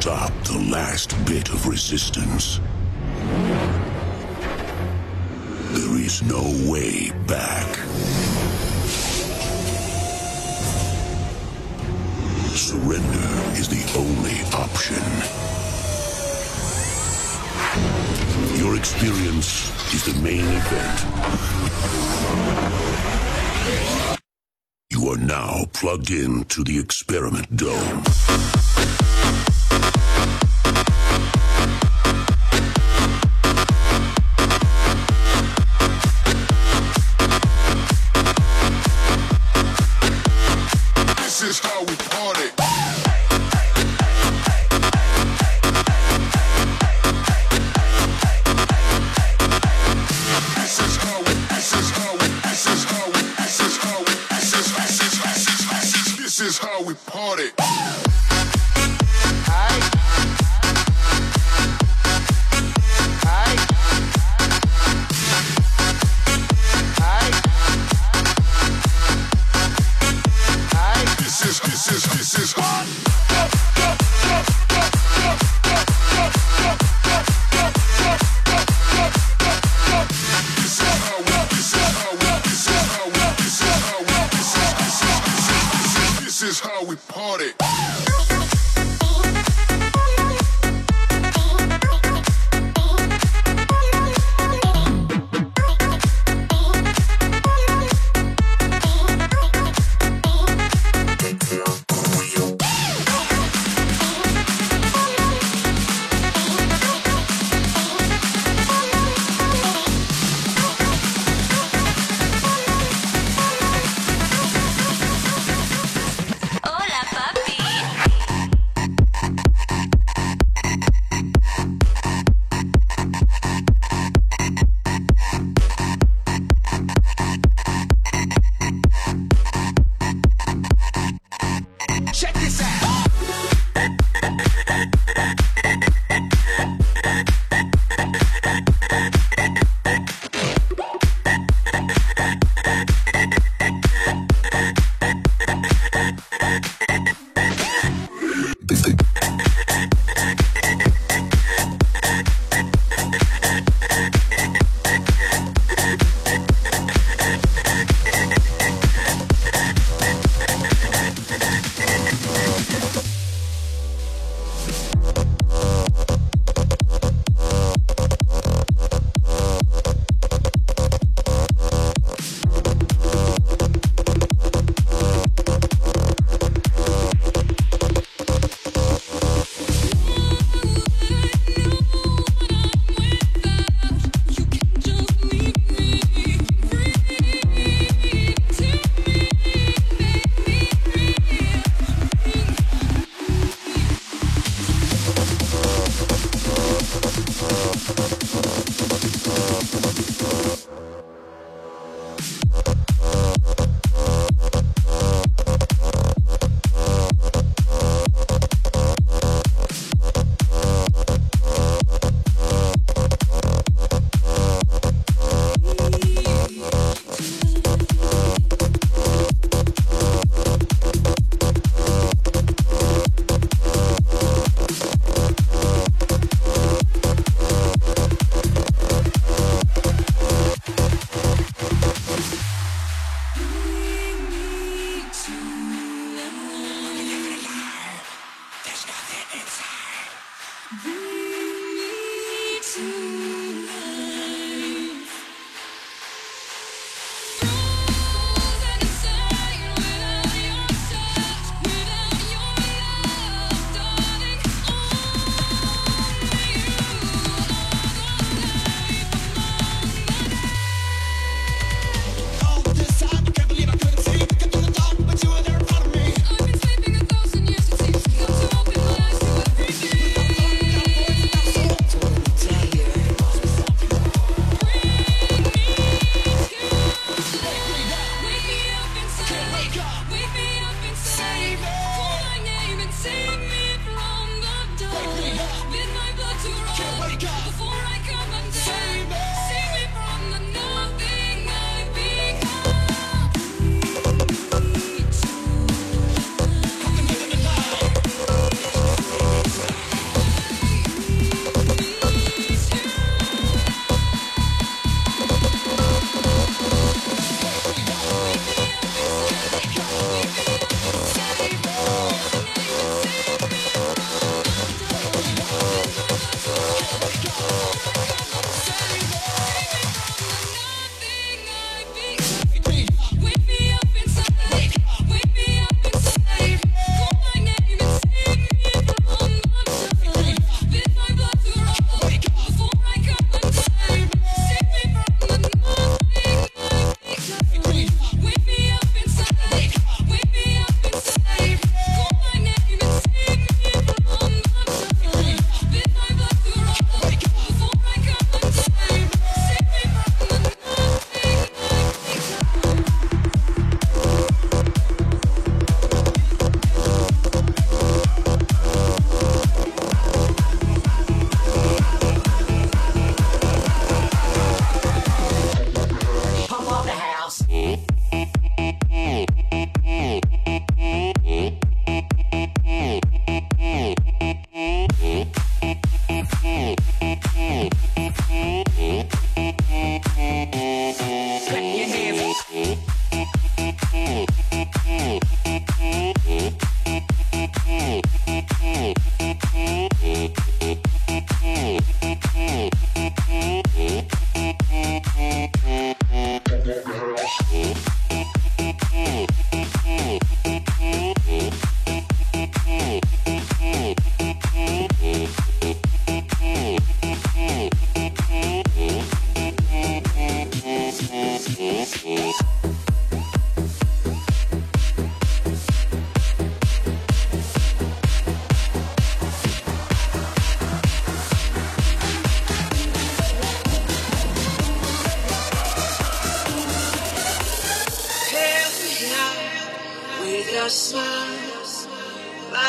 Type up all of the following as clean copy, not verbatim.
stop the last bit of resistance. There is no way back. Surrender is the only option. Your experience is the main event. You are now plugged in to the Experiment Dome. This is how we party. This is how we party.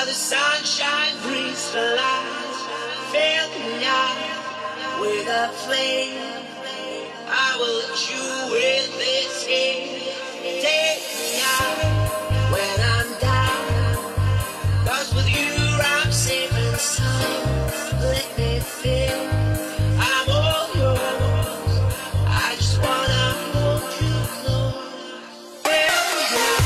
how the sunshine brings the light. Fill me up with a flame. I will let you with this game. Take me out when I'm down, 'cause with you I'm safe and sound. Let me feel I'm all yours. I just wanna hold you close. Fill me up.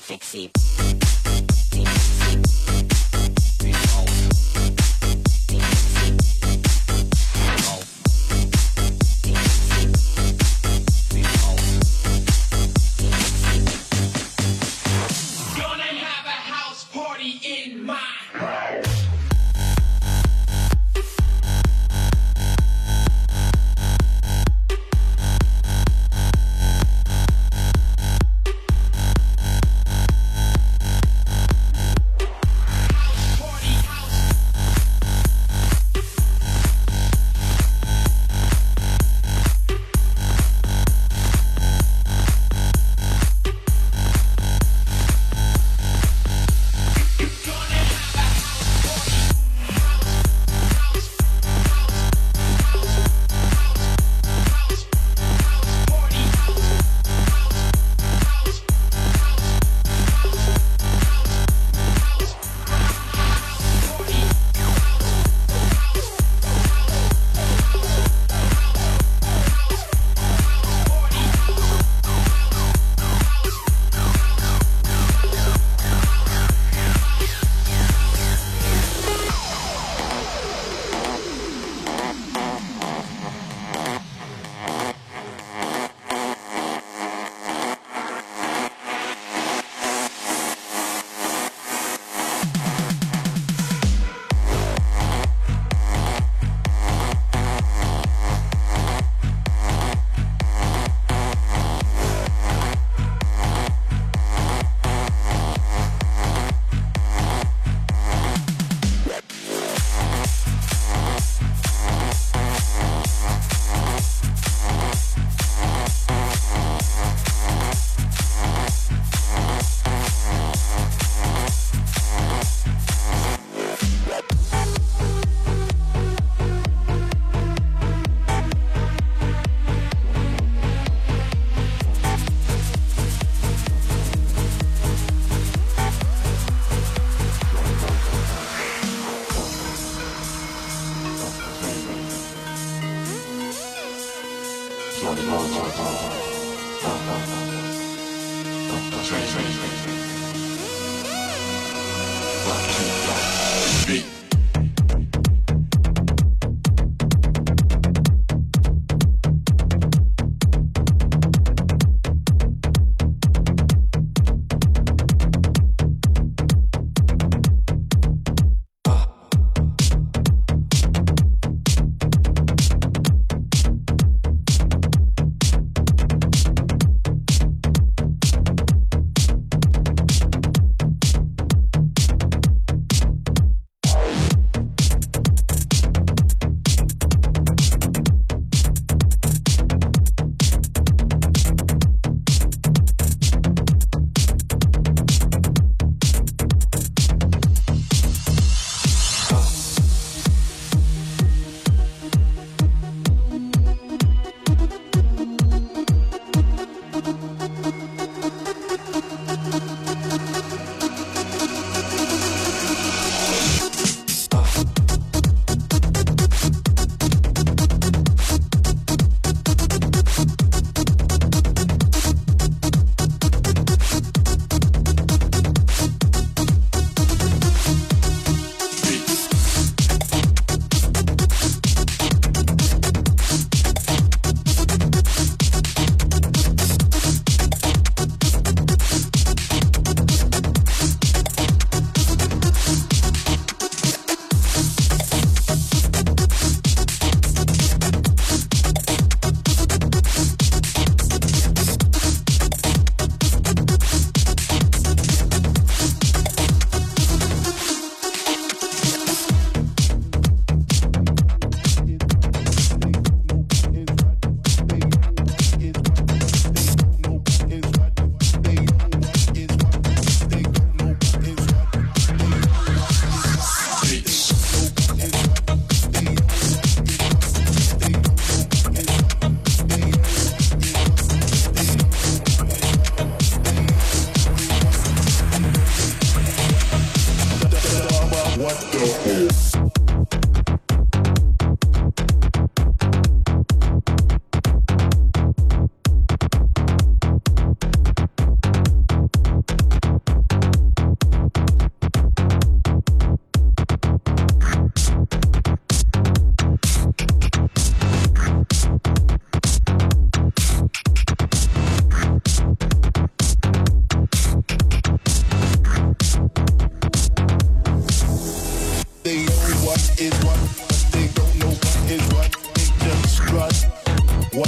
Fixie.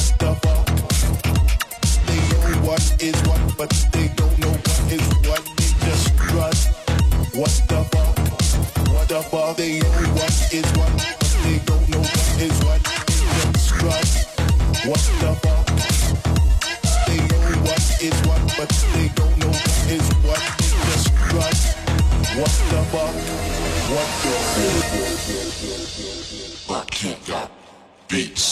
Mustafa. They know what is what, but they don't know what is what. They just trust. What the fuck? What the fuck? They know what is what, but they don't know what is what. They just trust. What the fuck? They know what is what, but they don't know what is what. They just trust. What the fuck? What the fuck? What you got? Beats.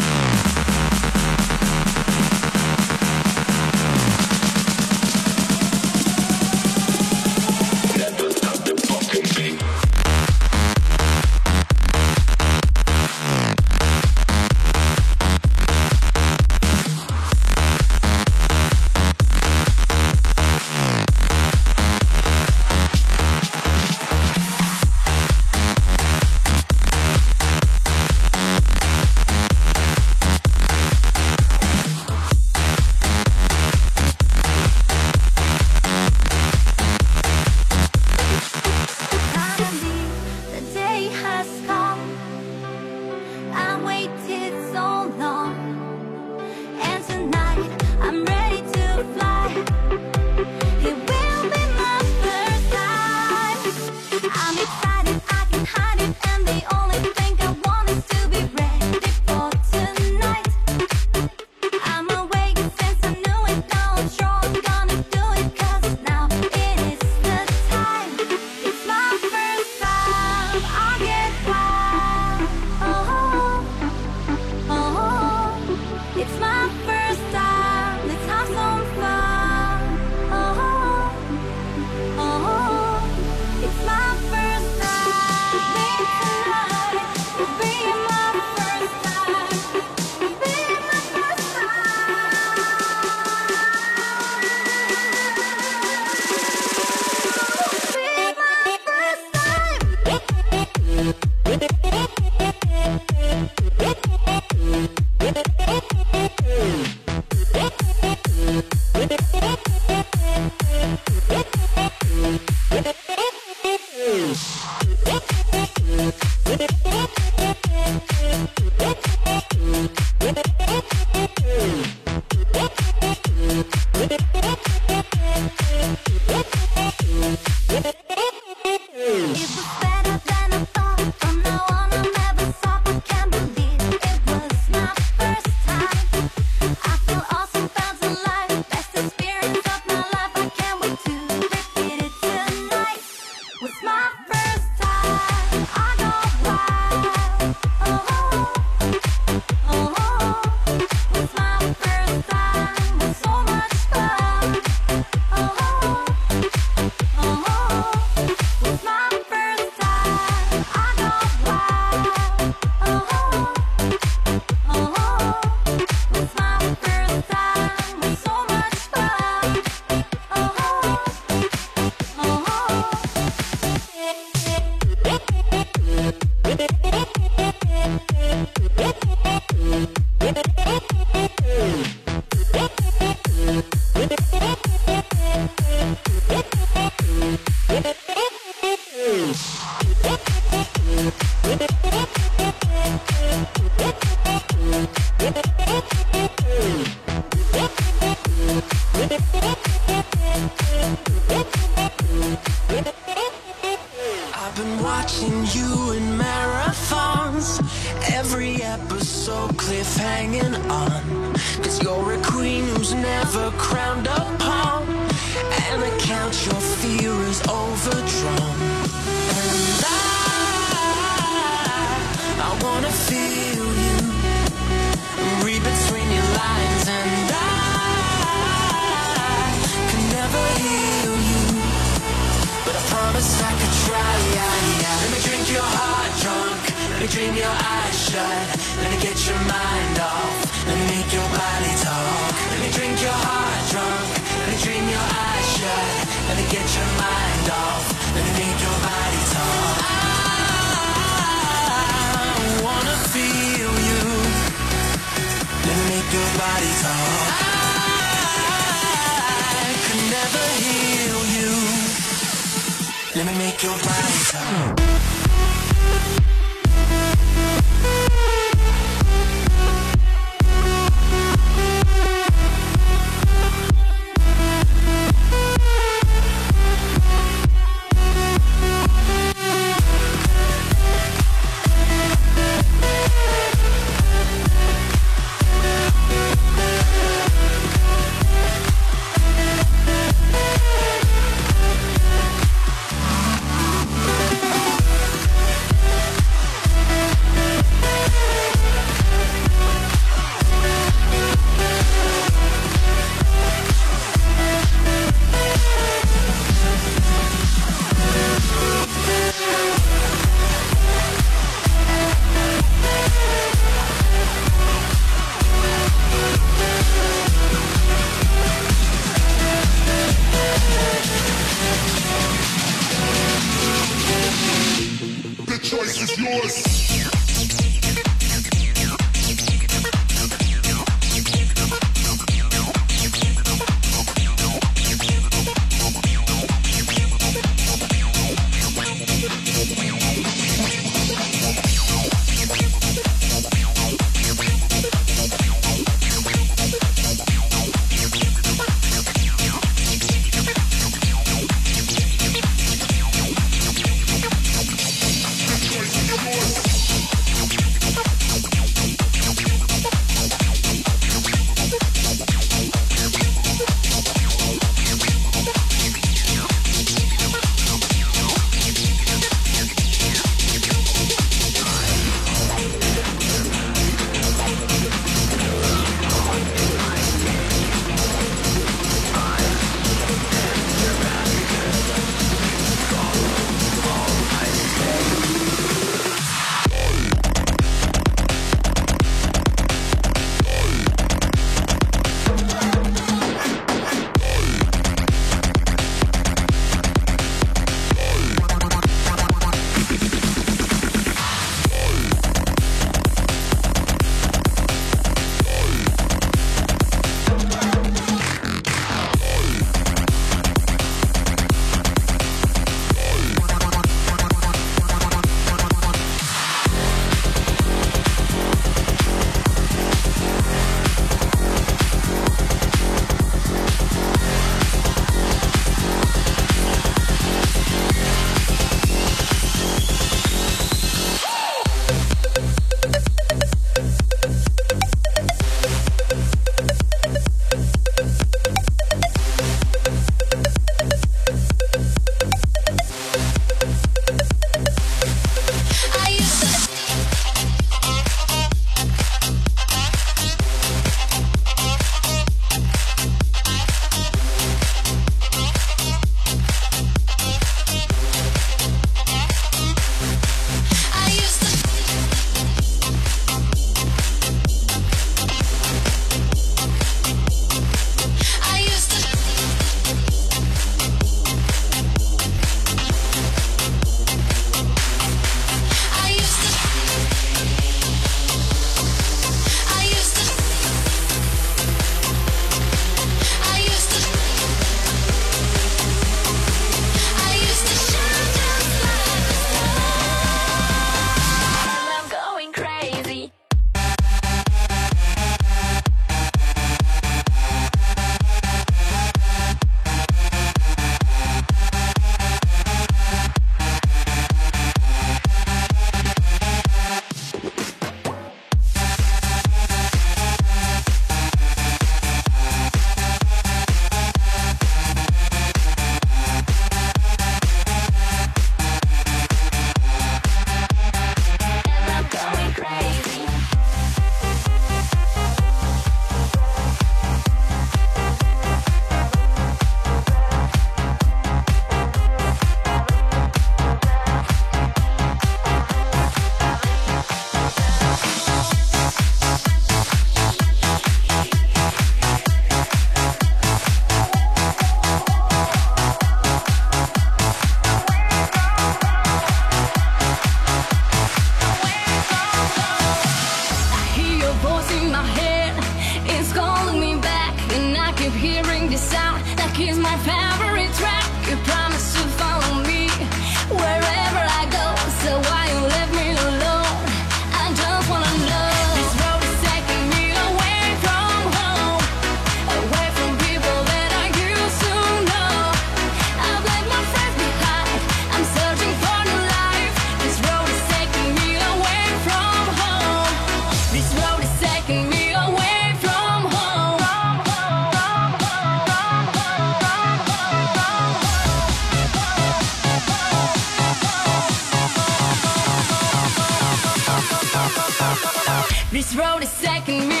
This road is taking me.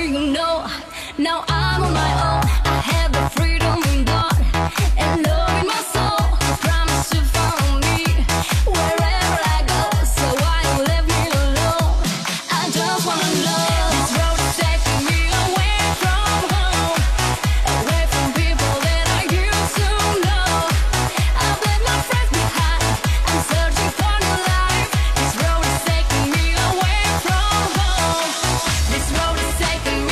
You know, now I'm on my own. I have the freedom in God and love in my soul. I promise you follow me wherever I go. So why you leave me alone? I just wanna love. This road is taking me away from home, away from people that I used to know. I've left my friends behind. I'm searching for new life. This road is taking me away from home. This road is taking.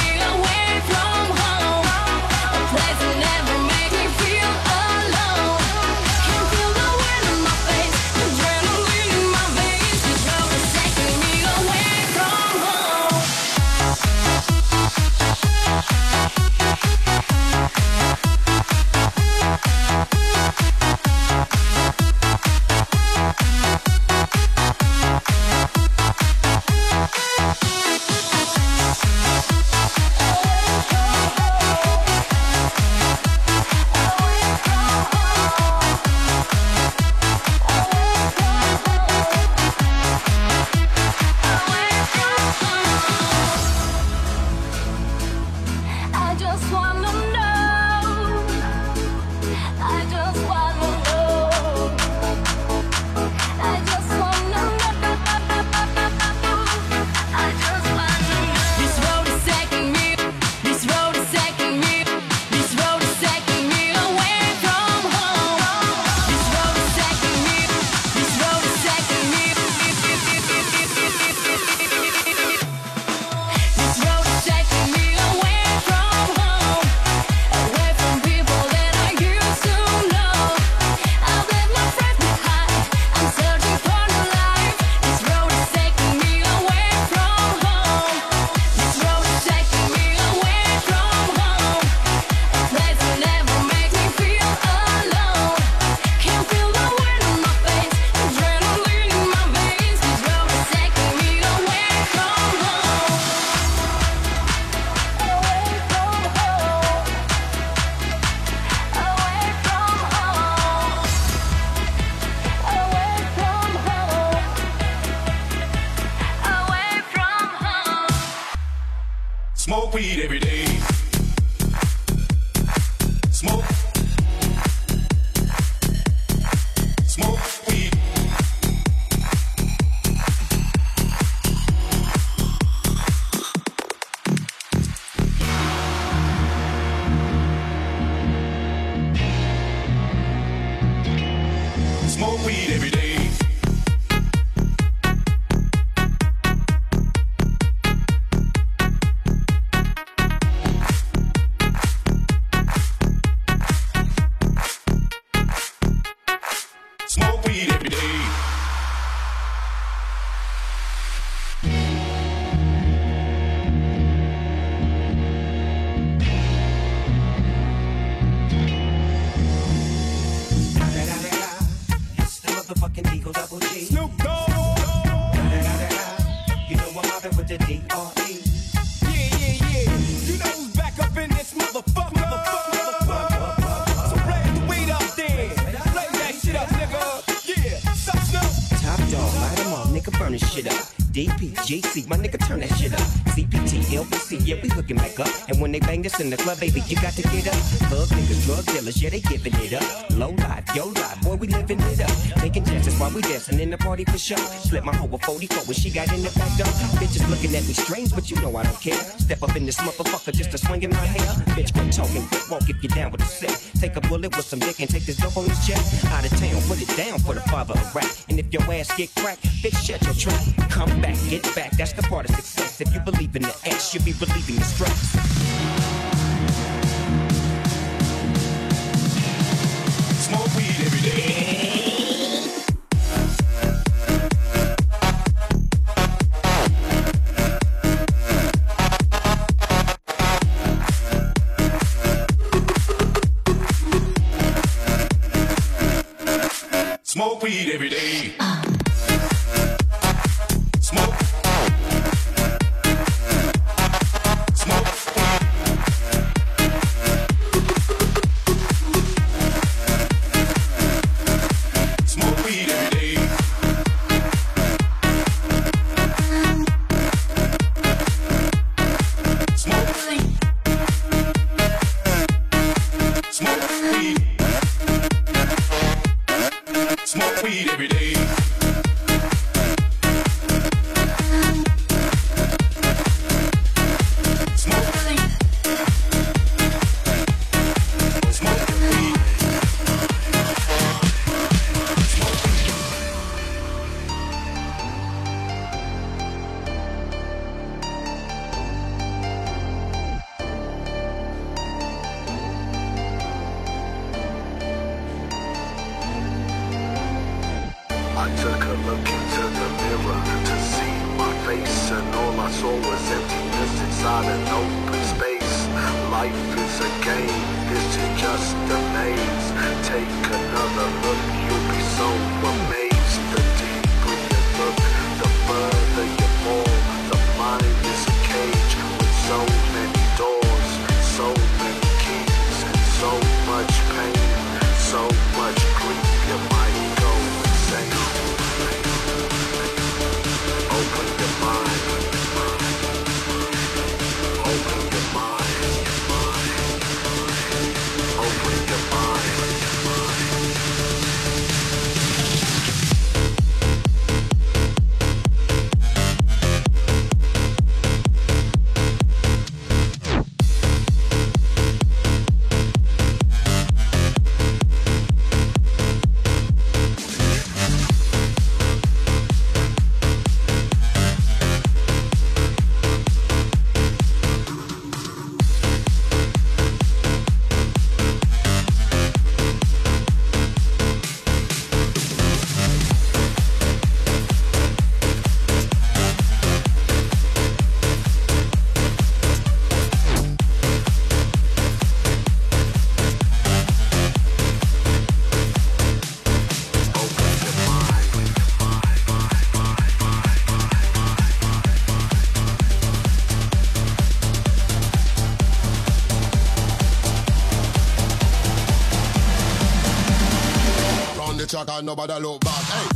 Smoke weed every day. Smoke weed. Smoke weed every day. Smoke weed every day. Shit up. DP, JC, my nigga, turn that shit up. CPT, LBC, yeah, we hooking back up. And when they bang this in the club, baby, you got to get up. Thug niggas, drug dealers, yeah, they giving it up. Low life, yo life, boy, we living it up. Taking chances while we dancing in the party for sure. Slip my hoe with 44 when she got in the back door. Bitches looking at me strange, but you know I don't care. Step up in this motherfucker just to swing in my hair. Bitch, quit talking, quit walk if you're down with the sick. Take a bullet with some dick and take this dope on this jet. Out of town, put it down for the father of rap. And if your ass get cracked, bitch, shut your trap. Come back, get back, that's the part of success. If you believe in the X, you'll be relieving the stress. Smoke weed every day. Smoke weed every day. I nobody look back. Hey.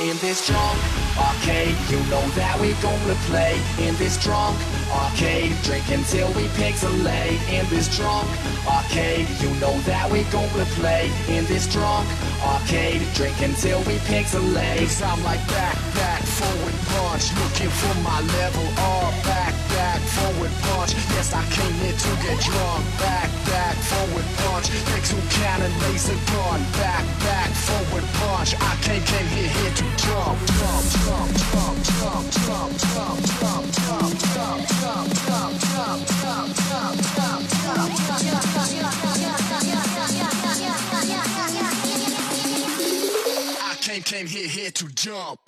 in this drunk arcade. You know that we gonna play in this drunk arcade. Drink until we pixelate in this drunk arcade. You know that we gonna play in this drunk arcade. Drink until we pixelate. 'Cause I'm like back, forward punch, looking for my level R. Back, forward punch. Yes, I came here to get drunk. Back, forward punch. Pixel cannon, laser gun. Back, forward punch. I came here to jump. I came here to jump.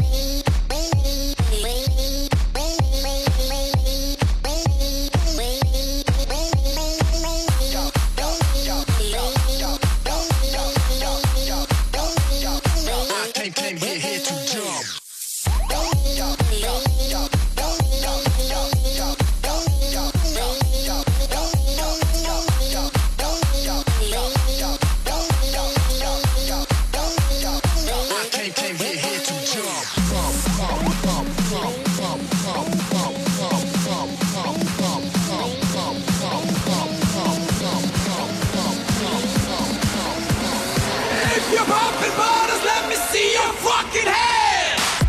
If you're popping bottles, let me see your fucking head.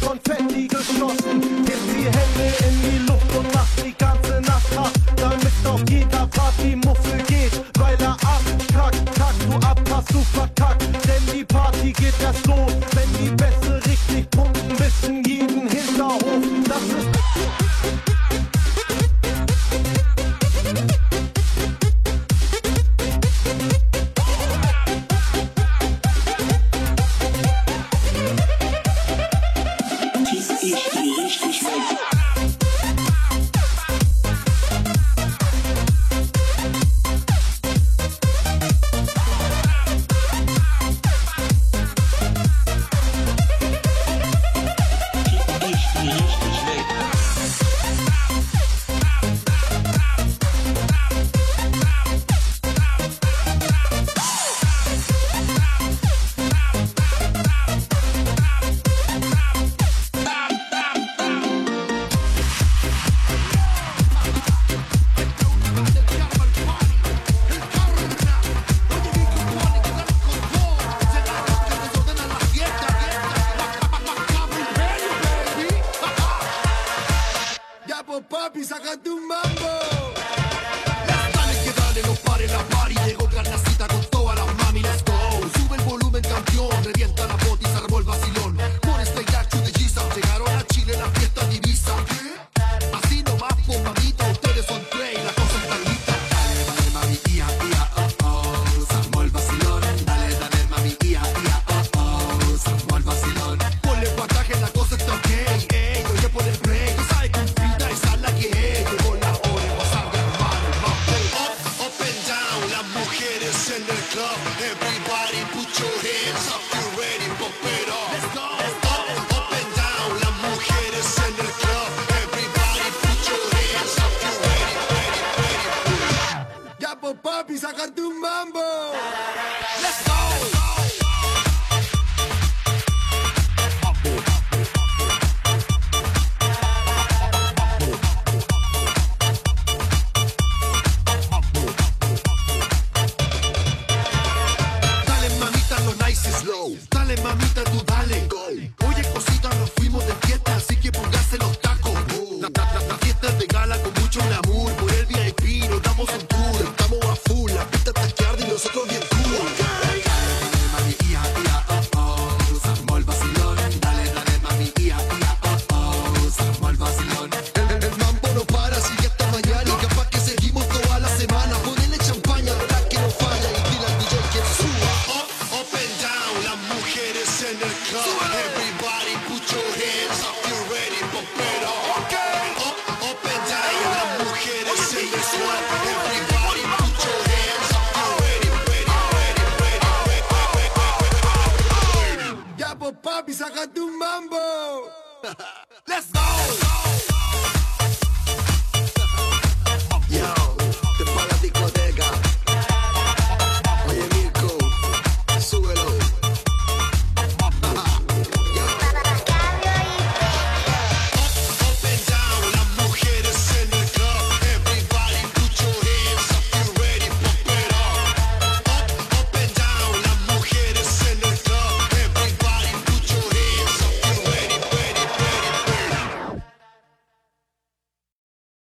Konfetti geschossen. Hebt die Hände in die Luft und macht die ganze Nacht hart, damit auf jeder Party-Muffel geht, weil er abkackt, kackt, du abpasst, du verkackt, denn die Party geht erst los, wenn die Bässe richtig pumpen, bis in jeden Hinterhof. Das ist Papi, saca tu mambo. Let's go.